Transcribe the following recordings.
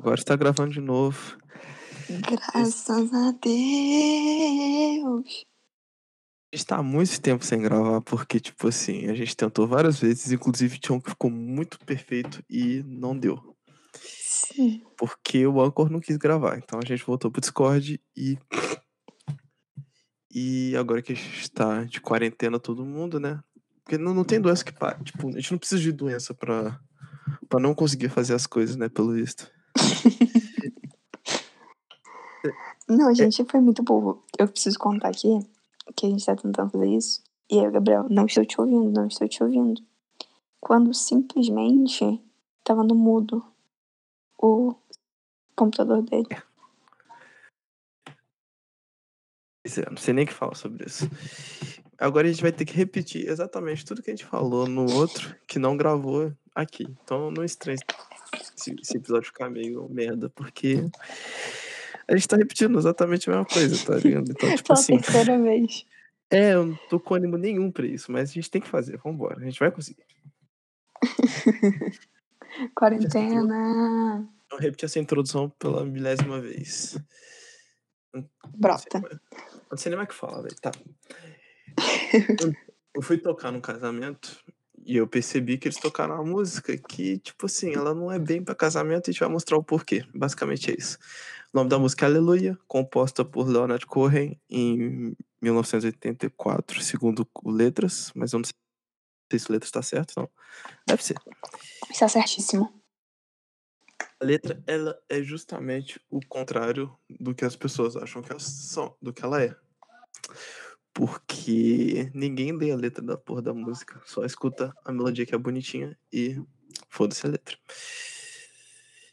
Agora está gravando de novo. Graças a Deus. A gente tá há muito tempo sem gravar, porque, tipo assim, a gente tentou várias vezes, inclusive tinha um que ficou muito perfeito e não deu. Sim. Porque o Anchor não quis gravar, então a gente voltou pro Discord e agora que a gente está de quarentena todo mundo, né? Porque não tem doença que pare, tipo, a gente não precisa de doença pra não conseguir fazer as coisas, né, pelo visto. Não, gente, foi muito bobo. Eu preciso contar aqui que a gente tá tentando fazer isso. E aí, Gabriel, não estou te ouvindo. Quando simplesmente tava no mudo o computador dele. Eu não sei nem o que falar sobre isso. Agora a gente vai ter que repetir exatamente tudo que a gente falou no outro, que não gravou aqui. Então não estranhe esse episódio ficar meio merda, porque a gente tá repetindo exatamente a mesma coisa, tá ligado? Então, tipo assim, pela terceira vez. É, eu não tô com ânimo nenhum pra isso, mas a gente tem que fazer, vambora, a gente vai conseguir. Quarentena! Eu repeti essa introdução pela 1000ª vez. Brota. Não sei nem mais o que fala, velho, tá. Eu fui tocar num casamento e eu percebi que eles tocaram uma música que, tipo assim, ela não é bem pra casamento e a gente vai mostrar o porquê. Basicamente é isso. O nome da música é Aleluia, composta por Leonard Cohen em 1984, segundo o Letras, mas eu não sei se o Letras tá certo, não. Deve ser. Está certíssimo. A letra, ela é justamente o contrário do que as pessoas acham que elas são, do que ela é. Porque ninguém lê a letra da porra da música, só escuta a melodia que é bonitinha e foda-se a letra.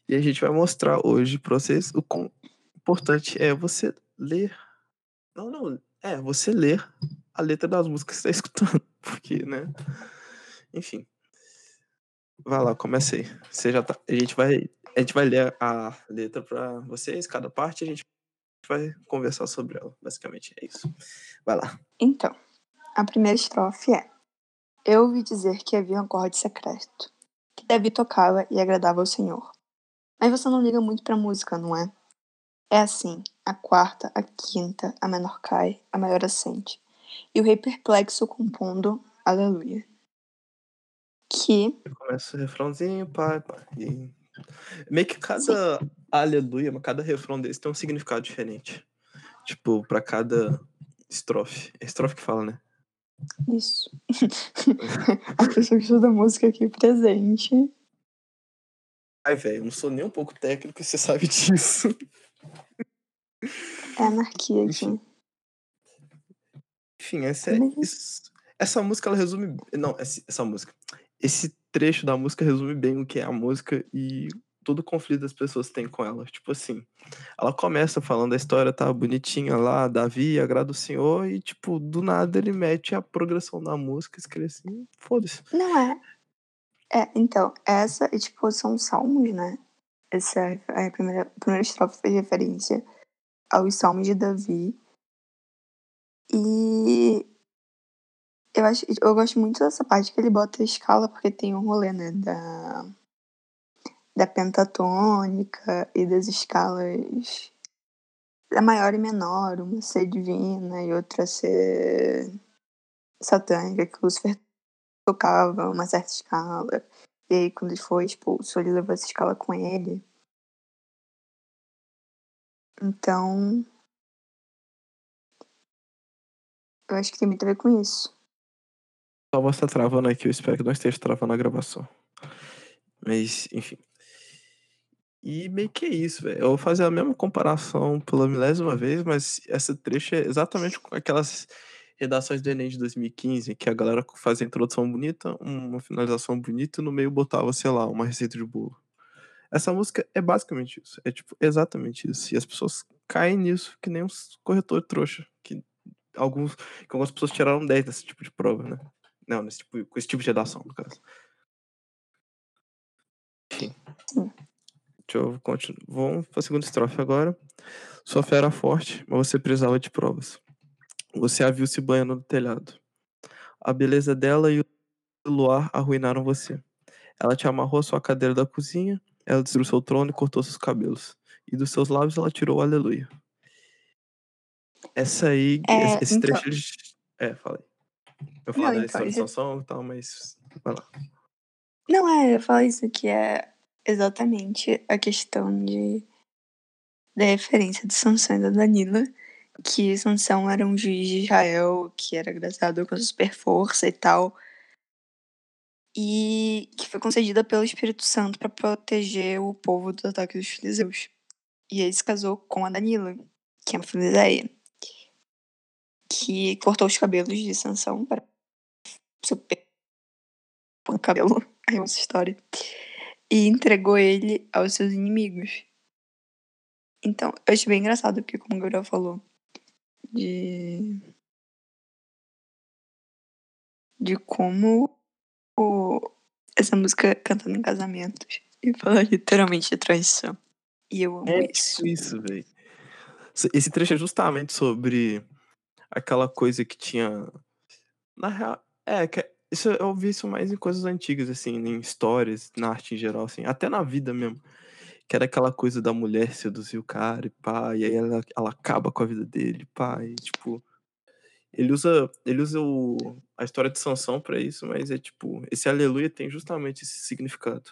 E a gente vai mostrar hoje pra vocês o quão importante é você ler. É você ler a letra das músicas que você tá escutando. Porque, né? Enfim. Vai lá, começa aí. Você já tá. A gente vai ler a letra pra vocês, cada parte, a gente vai conversar sobre ela, basicamente é isso. Vai lá. Então, a primeira estrofe é: eu ouvi dizer que havia um acorde secreto que Davi tocava e agradava ao Senhor. Mas você não liga muito pra música, não é? É assim, a quarta, a quinta, a menor cai, a maior ascende, e o rei perplexo compondo Aleluia. Que começa o refrãozinho, pai, pai. Meio que cada aleluia, cada refrão desse tem um significado diferente. Tipo, pra cada estrofe. É estrofe que fala, né? Isso. A pessoa que estuda música aqui presente. Ai, velho, eu não sou nem um pouco técnico e você sabe disso. É anarquia aqui. Enfim, essa música, ela resume... Não, essa música. Esse trecho da música resume bem o que é a música e todo o conflito das pessoas tem com ela. Tipo assim, ela começa falando a história, tá bonitinha lá, Davi, agrada o Senhor, e tipo, do nada ele mete a progressão da música, escreve assim, foda-se. Não é. É, então, essa, e tipo, são salmos, né? Essa é a primeira estrofe fez referência aos salmos de Davi. E... Eu gosto muito dessa parte que ele bota a escala, porque tem um rolê, né, da pentatônica e das escalas da maior e menor, uma ser divina e outra ser satânica, que Lúcifer tocava uma certa escala. E aí, quando ele foi expulso, ele levou essa escala com ele. Então, eu acho que tem muito a ver com isso. Só você tá travando aqui, eu espero que não esteja travando a gravação. Mas, enfim. E meio que é isso, velho. Eu vou fazer a mesma comparação pela 1000ª vez, mas essa trecho é exatamente com aquelas redações do Enem de 2015, que a galera fazia a introdução bonita, uma finalização bonita, e no meio botava, sei lá, uma receita de bolo. Essa música é basicamente isso. É, tipo, exatamente isso. E as pessoas caem nisso que nem uns corretores trouxa. Que algumas pessoas tiraram 10 desse tipo de prova, né? Não, com esse tipo de redação, no caso. Enfim. Deixa eu continuar. Vamos para a segunda estrofe agora. Sua fé era forte, mas você precisava de provas. Você a viu se banhando no telhado. A beleza dela e o luar arruinaram você. Ela te amarrou à sua cadeira da cozinha Ela destruiu seu trono e cortou seus cabelos. E dos seus lábios ela tirou o aleluia. Essa aí, esse então... trecho... É, falei. Eu falei da restauração e tal, mas... Vai lá. Não, eu falo isso que é exatamente a questão de... da referência de Sansão e da Dalila, que Sansão era um juiz de Israel, que era agraciado com super força e tal, e que foi concedida pelo Espírito Santo para proteger o povo do ataque dos filisteus. E ele se casou com a Dalila, que é uma filisteia, que cortou os cabelos de Sansão para super o cabelo, aí é nossa história, e entregou ele aos seus inimigos. Então, eu achei bem engraçado, porque como o Gabriel falou, de como essa música cantando em casamentos e fala literalmente de traição. E eu amo isso. É isso, velho. Esse trecho é justamente sobre aquela coisa que tinha... Na real, eu ouvi isso mais em coisas antigas, assim, em histórias, na arte em geral, assim, até na vida mesmo. Que era aquela coisa da mulher seduzir o cara e pá, e aí ela acaba com a vida dele, pá, e tipo... Ele usa a história de Sansão pra isso, mas é tipo... Esse aleluia tem justamente esse significado,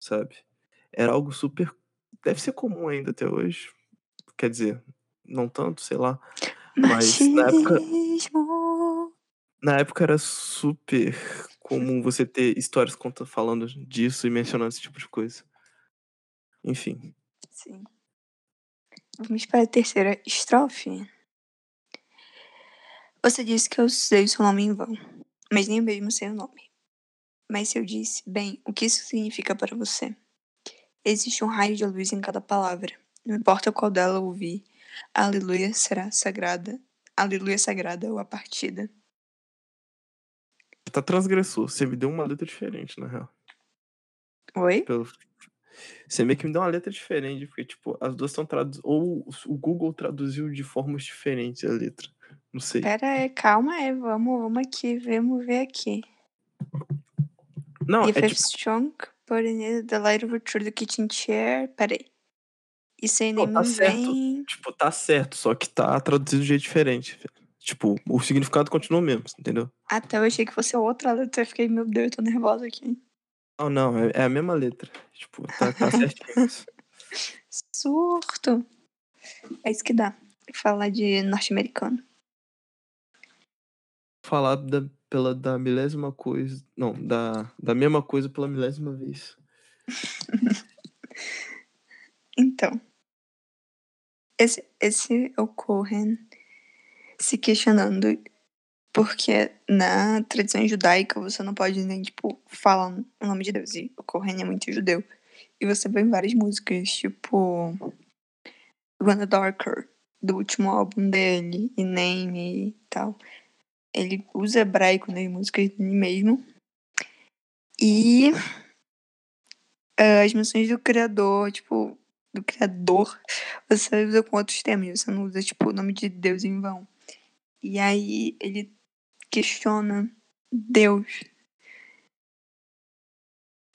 sabe? Era algo super... Deve ser comum ainda até hoje. Quer dizer, não tanto, sei lá. Mas na época... Na época era super comum você ter histórias falando disso e mencionando esse tipo de coisa. Enfim. Sim. Vamos para a terceira estrofe. Você disse que eu usei o seu nome em vão, mas nem mesmo sei o nome. Mas se eu disse, bem, o que isso significa para você? Existe um raio de luz em cada palavra. Não importa qual dela ouvir, a aleluia será sagrada. Aleluia sagrada ou a partida. Tá transgressor. Você me deu uma letra diferente, na real. Oi? Você meio que me deu uma letra diferente, porque, tipo, as duas estão traduzidas... Ou o Google traduziu de formas diferentes a letra. Não sei. Pera aí, calma aí. Vamos aqui. Vamos ver aqui. Não, If é tipo... Strong, put in the light of truth, the kitchen chair... Pera aí. Isso aí nem me vem... Tipo, tá certo, só que tá traduzido de um jeito diferente. Tipo, o significado continua o mesmo, entendeu? Até eu achei que fosse outra letra. Eu fiquei, meu Deus, eu tô nervosa aqui. Oh, não, é a mesma letra. Tipo, tá certinho isso. Surto. É isso que dá. Falar de norte-americano. Falar da milésima coisa... Não, da mesma coisa pela milésima vez. Então. Esse é o Cohen se questionando... Porque na tradição judaica você não pode nem, tipo, falar o nome de Deus. E o Cohen é muito judeu. E você vê em várias músicas, tipo... Run the Darker, do último álbum dele, e Name e tal. Ele usa hebraico nas músicas dele mesmo. E as menções do Criador, tipo... Do Criador, você usa com outros termos. Você não usa, tipo, o nome de Deus em vão. E aí ele questiona Deus.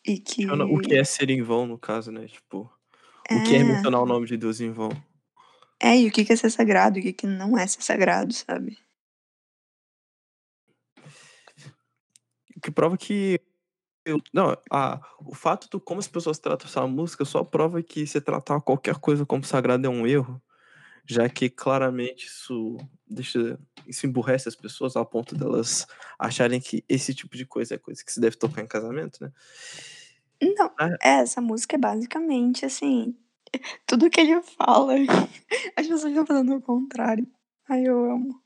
E que... O que é ser em vão, no caso, né? Tipo, o que é mencionar o nome de Deus em vão. E o que é ser sagrado, e o que não é ser sagrado, sabe? O que prova que... o fato de como as pessoas tratam essa música só prova que se tratar qualquer coisa como sagrado é um erro. Já que claramente isso emburrece as pessoas ao ponto delas acharem que esse tipo de coisa é coisa que se deve tocar em casamento, né? Não, essa música é basicamente assim, tudo que ele fala, as pessoas estão fazendo o contrário. Ai, eu amo.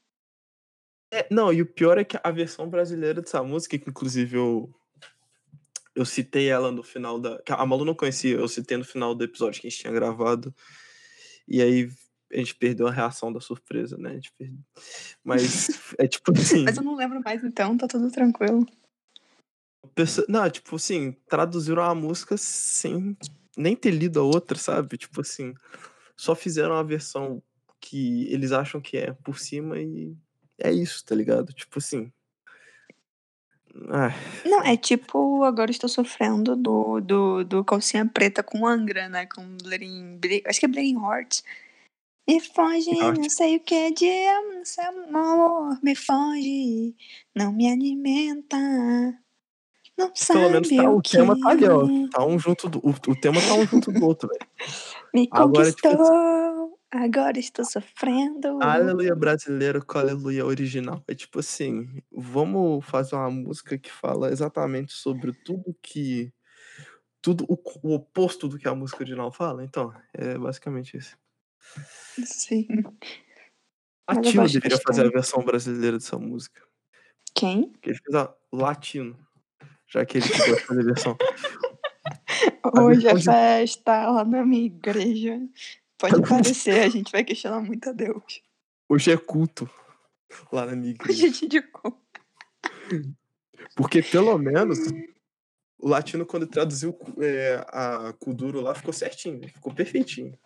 Não, e o pior é que a versão brasileira dessa música, que inclusive eu citei ela no final da... A Malu não conhecia, eu citei no final do episódio que a gente tinha gravado, e aí... A gente perdeu a reação da surpresa, né? Mas é tipo assim... Mas eu não lembro mais, então. Tá tudo tranquilo. Não, tipo assim... Traduziram a música sem nem ter lido a outra, sabe? Tipo assim... Só fizeram a versão que eles acham que é por cima e... É isso, tá ligado? Tipo assim... Ah. Não, é tipo Agora Estou Sofrendo do Calcinha Preta com Angra, né? Com acho que é Bleeding Heart. Me foge, não sei o que de amor, me foge, não me alimenta, não sabe pelo menos tá, o que... tema tá ali, ó, tá um junto do, o tema tá um junto do outro, velho. Me agora, conquistou, tipo, agora estou sofrendo. Aleluia brasileiro com aleluia original. É tipo assim, vamos fazer uma música que fala exatamente sobre tudo que... tudo o oposto do que a música original fala. Então, é basicamente isso. Sim. Latino deveria fazer a versão brasileira dessa música. Quem? Porque ele fez a Latino, já que ele queria fazer a versão. Hoje é festa lá na minha igreja. Pode parecer, a gente vai questionar muito a Deus. Hoje é culto lá na minha igreja. Hoje é dia de culto. Porque pelo menos o Latino, quando traduziu a Kuduro lá, ficou certinho, ficou perfeitinho.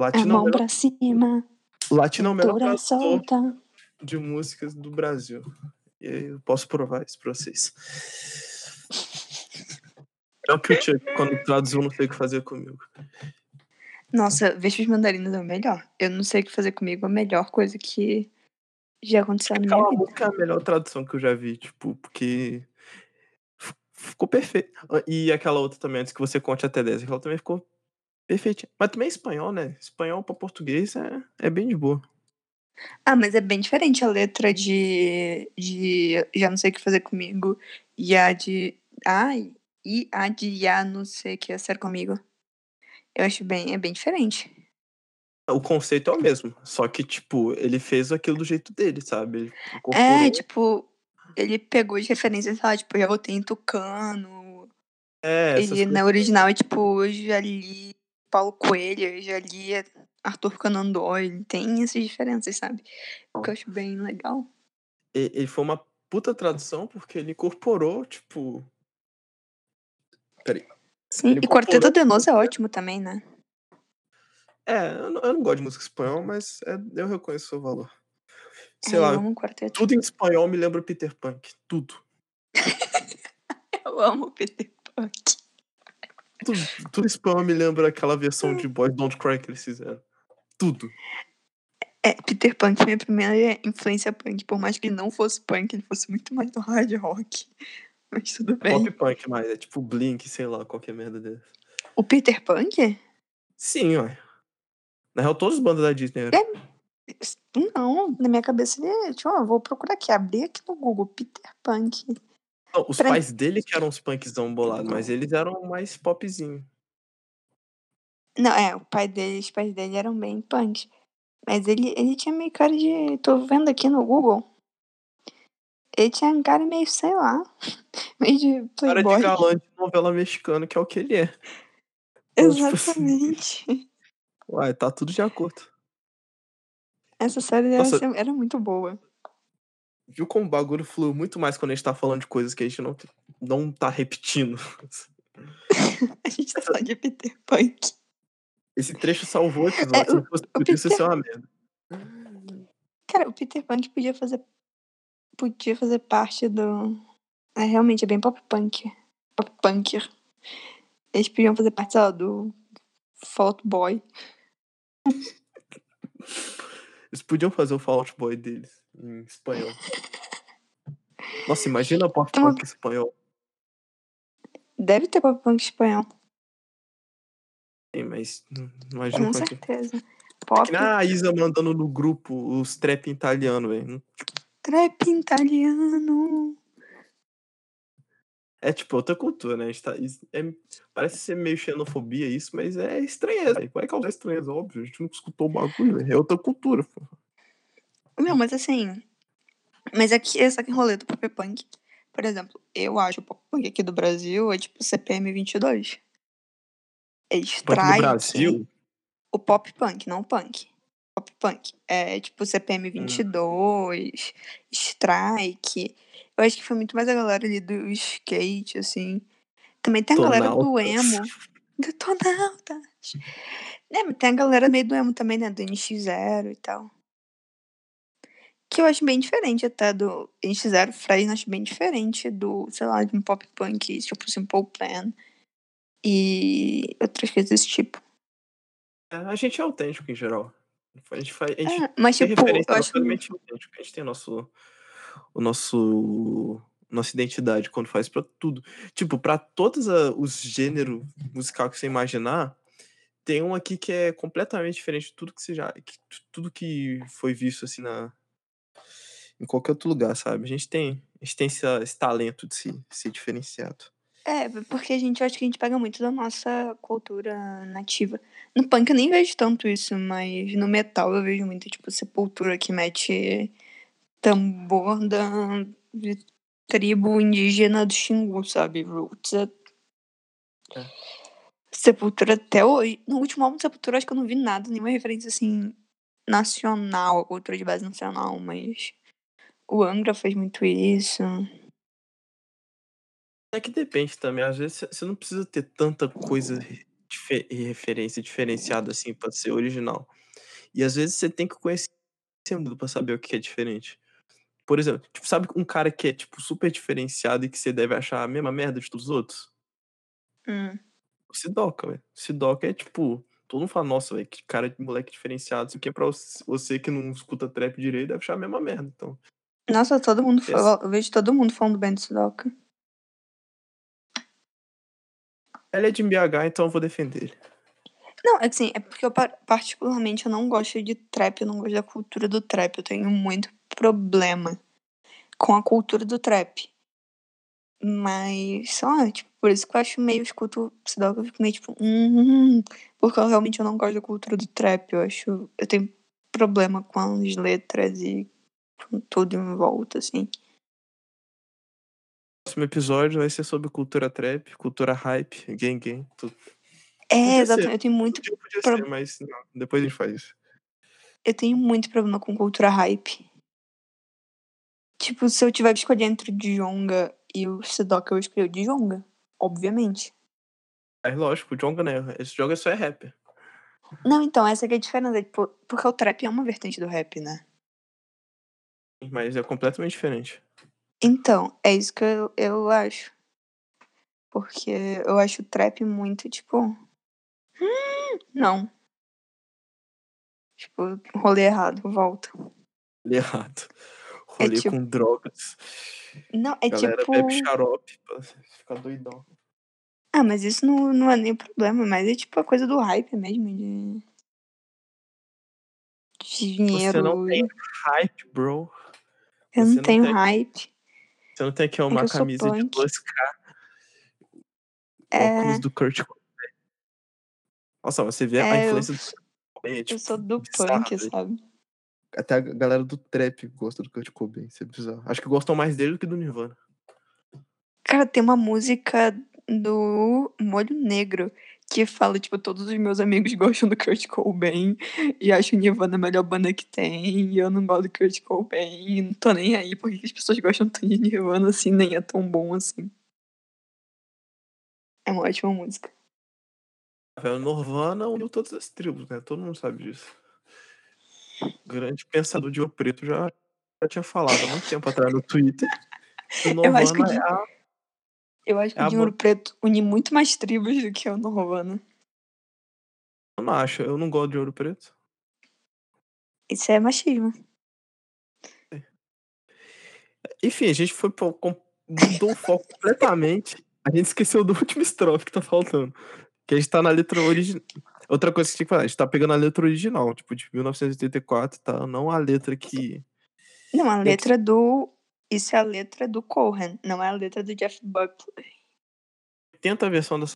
Latino, a mão pra cima. Latino é o melhor tradutor de músicas do Brasil. E eu posso provar isso pra vocês. É o que eu tinha quando traduziu, não sei o que fazer comigo. Nossa, Vespas Mandarinas é o melhor. Eu não sei o que fazer comigo, a melhor coisa que já aconteceu na minha vida. É a melhor tradução que eu já vi, tipo, porque ficou perfeito. E aquela outra também, antes que você conte até 10, aquela também ficou perfeito. Mas também é espanhol, né? Espanhol pra português é bem de boa. Ah, mas é bem diferente a letra de Já Não Sei O Que Fazer Comigo e a de... Ai, e a de Já Não Sei O Que Ia Ser Comigo. Eu acho bem diferente. O conceito é o mesmo, só que, tipo, ele fez aquilo do jeito dele, sabe? Ele incorporou... É, tipo, ele pegou de referência, sei lá, tipo, já botei em tucano. É, ele, na original, é tipo, eu já li Paulo Coelho, eu já li Arthur Conan Doyle, tem essas diferenças, sabe? O que eu acho bem legal. Ele foi uma puta tradução, porque ele incorporou, tipo... Peraí. Sim, ele e Quarteto de Los é ótimo também, né? É, eu não gosto de música espanhol, mas eu reconheço o seu valor. Sei lá, eu amo Quarteto. Tudo em espanhol me lembra Peter Punk, tudo. Eu amo Peter Punk. Tudo espanhol me lembra aquela versão de Boys Don't Cry que eles fizeram. Tudo. É, Peter Punk, minha primeira influência punk. Por mais que ele não fosse punk, ele fosse muito mais do hard rock. Mas tudo bem. Pop punk, mas é tipo Blink, sei lá, qualquer merda dessa. O Peter Punk? Sim, ué. Na real, todas as bandas da Disney eram. Não, na minha cabeça ele... Ó, vou procurar aqui, abrir aqui no Google, Peter Punk... Não, os pais dele que eram uns punkzão bolados, mas eles eram mais popzinho. Não, os pais dele eram bem punks. Mas ele tinha meio cara de... Tô vendo aqui no Google. Ele tinha um cara meio, sei lá, meio de playboy. Cara de galã de novela mexicana, que é o que ele é. Exatamente. Então, tipo assim, uai, tá tudo de acordo. Essa série era muito boa. Viu como o bagulho fluiu muito mais quando a gente tá falando de coisas que a gente não tá repetindo. A gente tá falando de Peter Punk. Esse trecho salvou o episódio. Se fosse ser uma merda. Cara, o Peter Punk podia fazer parte do... É, realmente, é bem pop punk. Pop punker. Eles podiam fazer parte, sei lá, do Fall Out Boy. Eles podiam fazer o Fall Out Boy deles em espanhol. Nossa, imagina a pop punk espanhol. Deve ter pop punk espanhol. Sim, mas imagina. Com certeza. Pop... A Isa mandando no grupo os trap italiano, velho. Trap italiano. É tipo outra cultura, né? Parece ser meio xenofobia isso, mas é estranheza. Vai causar estranheza, óbvio. A gente não escutou o bagulho, é outra cultura, pô. Não, mas assim... Mas aqui, essa rolê do pop punk, por exemplo, eu acho o pop punk aqui do Brasil é tipo CPM 22. É Strike. Brasil? O pop punk, não o punk. Pop punk. É tipo CPM 22, Strike. Eu acho que foi muito mais a galera ali do skate, assim. Também tem a galera do emo. Do Tonalta. É, mas tem a galera meio do emo também, né? Do NX Zero e tal. Que eu acho bem diferente até do NX Zero. Fresno, acho bem diferente do, sei lá, de um pop punk, tipo Simple Plan e outras coisas desse tipo. É, a gente é autêntico em geral. A gente mas, tem tipo, referência totalmente autêntica. A gente tem nossa identidade quando faz pra tudo. Tipo, pra todos os gêneros musicais que você imaginar, tem um aqui que é completamente diferente de tudo que você já... tudo que foi visto, assim, em qualquer outro lugar, sabe? A gente tem esse talento de ser diferenciado. É, porque acho que a gente pega muito da nossa cultura nativa. No punk eu nem vejo tanto isso, mas no metal eu vejo muito, tipo, Sepultura, que mete tambor de tribo indígena do Xingu, sabe? Roots. É. Sepultura até hoje. No último álbum de Sepultura acho que eu não vi nada, nenhuma referência, assim, nacional, a cultura de base nacional, mas o Angra fez muito isso. É que depende também, às vezes você não precisa ter tanta coisa e referência diferenciada assim pra ser original. E às vezes você tem que conhecer muito pra saber o que é diferente. Por exemplo, tipo, sabe um cara que é tipo super diferenciado e que você deve achar a mesma merda de todos os outros? O Sidoka, velho. O Sidoka é tipo... Todo mundo fala, nossa, velho, que cara de moleque diferenciado. Isso aqui é pra você que não escuta trap direito, deve achar a mesma merda, então... Nossa, todo mundo fala... Eu vejo todo mundo falando bem do Sidoka. Ela é de BH, então eu vou defender ele. Não, é que assim, é porque eu particularmente eu não gosto de trap, eu não gosto da cultura do trap. Eu tenho muito problema com a cultura do trap. Mas, sei lá, tipo, por isso que eu acho meio, escuto Sidoka, eu fico meio tipo, porque eu não gosto da cultura do trap. Eu tenho problema com as letras e com tudo em volta, assim. O próximo episódio vai ser sobre cultura trap, cultura hype, gang, tudo. É, exatamente, eu tenho muito... Podia ser, mas não, depois a gente faz isso. Eu tenho muito problema com cultura hype. Tipo, se eu tiver que escolher entre o Djonga e o Sidoka, eu escolhi o Djonga, obviamente. É lógico, o Djonga, né? Esse Djonga só é rap. Não, então, essa aqui é a diferença, porque o trap é uma vertente do rap, né? Mas é completamente diferente. Então, é isso que eu acho. Porque eu acho o trap muito, tipo... não. Tipo, rolê errado, volta. Rolê errado. Rolê é tipo... com drogas. Não, é galera tipo... Galera bebe xarope pra ficar doidão. Ah, mas isso não é nem problema. Mas é tipo a coisa do hype mesmo, de dinheiro. Você não tem hype, bro. Eu não tenho hype. Você não tem que arrumar uma camisa de 2K. Óculos do Kurt Cobain. Nossa, você vê a influência do Kurt Cobain. Eu sou do punk, sabe? Até a galera do trap gosta do Kurt Cobain. Isso é bizarro. Acho que gostam mais dele do que do Nirvana. Cara, tem uma música do Molho Negro que fala, tipo, todos os meus amigos gostam do Kurt Cobain e acham o Nirvana a melhor banda que tem e eu não gosto do Kurt Cobain, não tô nem aí porque as pessoas gostam tanto de Nirvana assim, nem é tão bom assim. É uma ótima música. O Nirvana uniu todas as tribos, né? Todo mundo sabe disso. O grande pensador de Ouro Preto já tinha falado há muito tempo atrás no Twitter. O Nirvana Eu acho que o Ouro Preto une muito mais tribos do que o Nirvana. Eu não acho. Eu não gosto de Ouro Preto. Isso é machismo. É. Enfim, a gente mudou o foco completamente. A gente esqueceu do último estrofe que tá faltando. Que a gente tá na letra original. Outra coisa que tinha que falar. A gente tá pegando a letra original. Tipo, de 1984, tá? Não a letra que... Não, a letra do... Isso é a letra do Cohen, não é a letra do Jeff Buckley. Tenta a versão dessa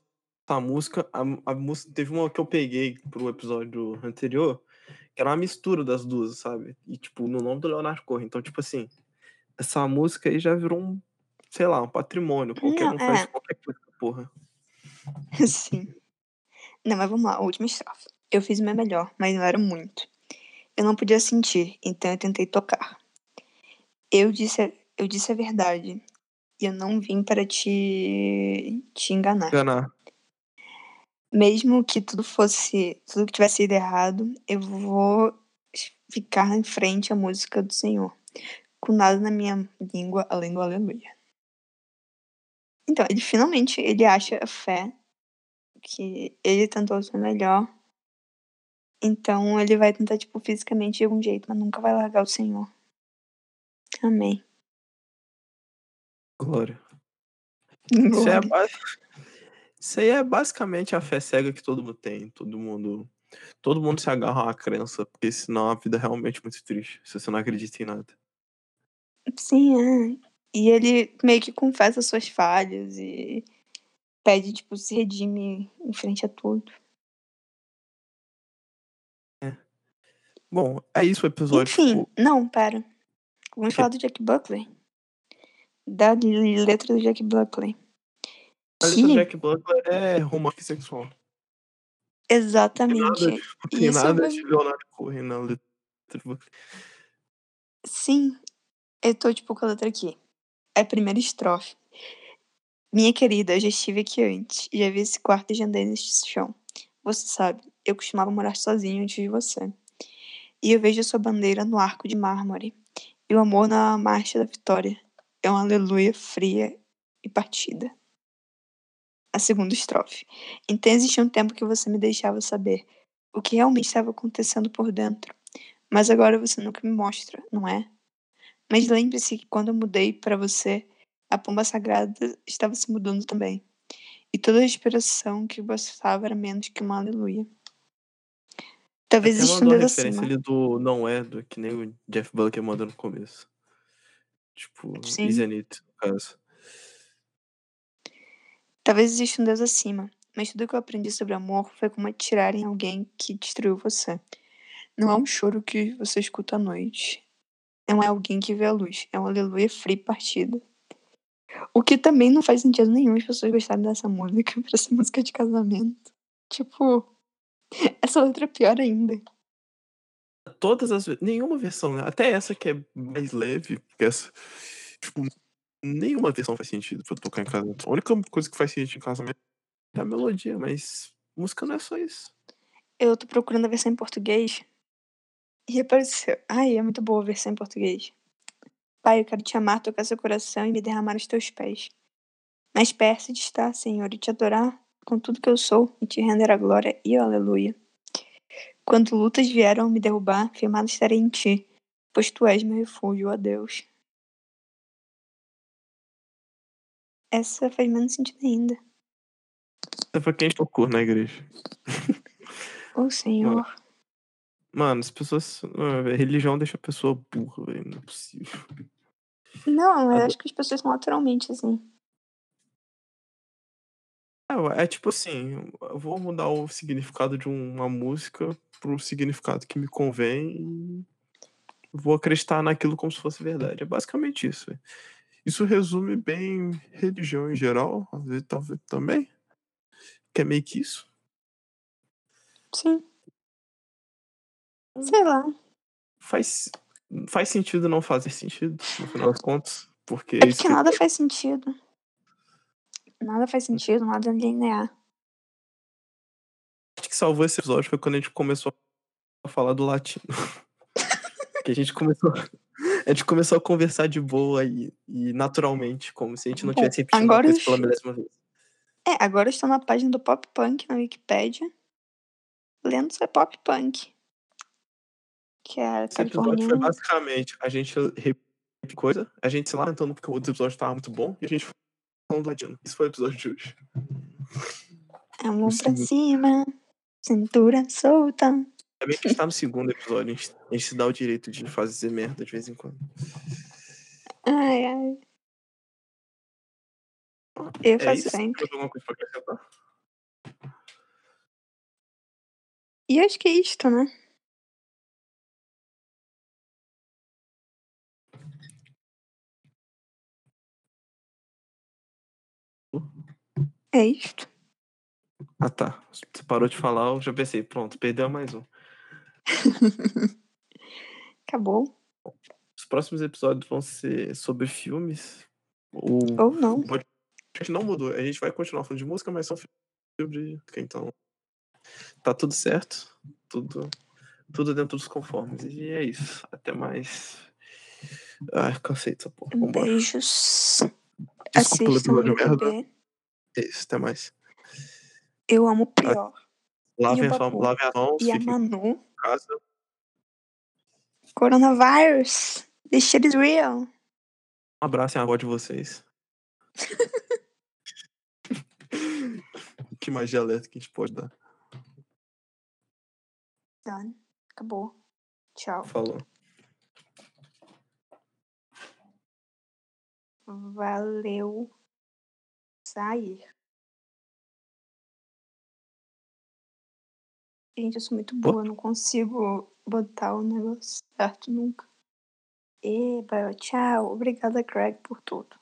música. A música teve uma que eu peguei pro episódio anterior, que era uma mistura das duas, sabe? E, tipo, no nome do Leonard Cohen. Então, tipo assim, essa música aí já virou um, sei lá, um patrimônio. Qualquer um faz qualquer coisa, porra. Sim. Não, mas vamos lá, a última estrofe. Eu fiz o meu melhor, mas não era muito. Eu não podia sentir, então eu tentei tocar. Eu disse a verdade. E eu não vim para te enganar. Mesmo que tudo que tivesse ido errado, eu vou ficar em frente à música do Senhor. com nada na minha língua além do aleluia. Então, ele finalmente, ele acha a fé que ele tentou o seu melhor. Então, ele vai tentar, tipo, fisicamente de algum jeito, mas nunca vai largar o Senhor. Amém. Glória. Glória. Isso aí é basicamente a fé cega que todo mundo tem. Todo mundo se agarra à crença, porque senão a vida é realmente muito triste, se você não acredita em nada. Sim, é. E ele meio que confessa suas falhas e pede, tipo, se redime em frente a tudo. É. Bom, é isso o episódio. Enfim, não, pera. Vamos falar do Jack Buckley. Da letra do Jack Buckley. A letra do Jack Buckley é romance sexual. Exatamente. Não tem nada de Leonard Cohen na letra do Buckley. Sim. Eu tô, tipo, com a letra aqui. É a primeira estrofe. Minha querida, eu já estive aqui antes. Já vi esse quarto e andei neste chão. Você sabe, eu costumava morar sozinho antes de você. E eu vejo a sua bandeira no arco de mármore. E o amor na marcha da vitória. É uma aleluia fria e partida. A segunda estrofe. Então existia um tempo que você me deixava saber o que realmente estava acontecendo por dentro. Mas agora você nunca me mostra, não é? Mas lembre-se que quando eu mudei para você, a pomba sagrada estava se mudando também. E toda a respiração que bastava era menos que uma aleluia. Talvez exista um dedo acima. Referência ali do não é, do que nem o Jeff Buckley mandou no começo. Tipo, Zenith, no caso. Talvez exista um Deus acima, mas tudo que eu aprendi sobre amor foi como atirar em alguém que destruiu você. Não é um choro que você escuta à noite. Não é alguém que vê a luz. É um aleluia free partida. O que também não faz sentido nenhum as pessoas gostarem dessa música, pra essa música de casamento. Tipo, essa letra é pior ainda. Todas as vezes, nenhuma versão, né? Até essa que é mais leve, porque essa, tipo, nenhuma versão faz sentido pra tocar em casamento. A única coisa que faz sentido em casamento é a melodia, mas música não é só isso. Eu tô procurando a versão em português. E apareceu. Ai, é muito boa a versão em português. Pai, eu quero te amar, tocar seu coração e me derramar aos teus pés. Mas perto de estar, Senhor, e te adorar com tudo que eu sou e te render a glória e o aleluia. Quando lutas vieram me derrubar, firmado estarei em ti, pois tu és meu refúgio, ó Deus. Essa faz menos sentido ainda. Essa foi quem tocou na igreja. Ô, Senhor. Mano, as pessoas... A religião deixa a pessoa burra, velho. Não é possível. Não, eu acho que as pessoas são naturalmente assim. É tipo assim, eu vou mudar o significado de uma música pro significado que me convém e vou acreditar naquilo como se fosse verdade. É basicamente isso, velho. Isso resume bem religião em geral, às vezes talvez também. Que é meio que isso. Sim. Sei lá. Faz sentido não fazer sentido, no final das contas. Porque nada faz sentido. Nada faz sentido, nada é linear. Acho que salvou esse episódio foi quando a gente começou a falar do latino. Que a gente começou a conversar de boa e naturalmente, como se a gente não tivesse repetido isso pela mesma vez. É, agora eu estou na página do Pop Punk na Wikipedia, lendo sobre Pop Punk. Que é esse episódio foi basicamente a gente repetiu coisa, a gente se lamentando porque o outro episódio estava muito bom e a gente foi falando do latino. Isso foi o episódio de hoje. A mão pra cima, cintura solta. É bem que a gente tá no segundo episódio, a gente se dá o direito de fazer merda de vez em quando. Ai, ai. Eu faço sempre. Tem alguma coisa pra acrescentar? E acho que é isto, né? É isto. Ah, tá. Você parou de falar, eu já pensei. Pronto, perdeu mais um. Acabou. Os próximos episódios vão ser sobre filmes. Ou não. A gente não mudou. A gente vai continuar falando de música, mas são filmes sobre... Então, tá tudo certo. Tudo dentro dos conformes. E é isso. Até mais. Ai, cansei dessa porra. Vambora. Beijos. Desculpa pelo episódio merda. Isso, até mais. Eu amo o pior. Lavem as mãos. E a Manu. Casa. Coronavírus. This shit is real. Um abraço e a avó de vocês. Que magia elétrica que a gente pode dar. Done. Acabou. Tchau. Falou. Valeu. Sair. Gente, eu sou muito boa. Não consigo botar o negócio certo nunca. Eba, tchau. Obrigada, Craig, por tudo.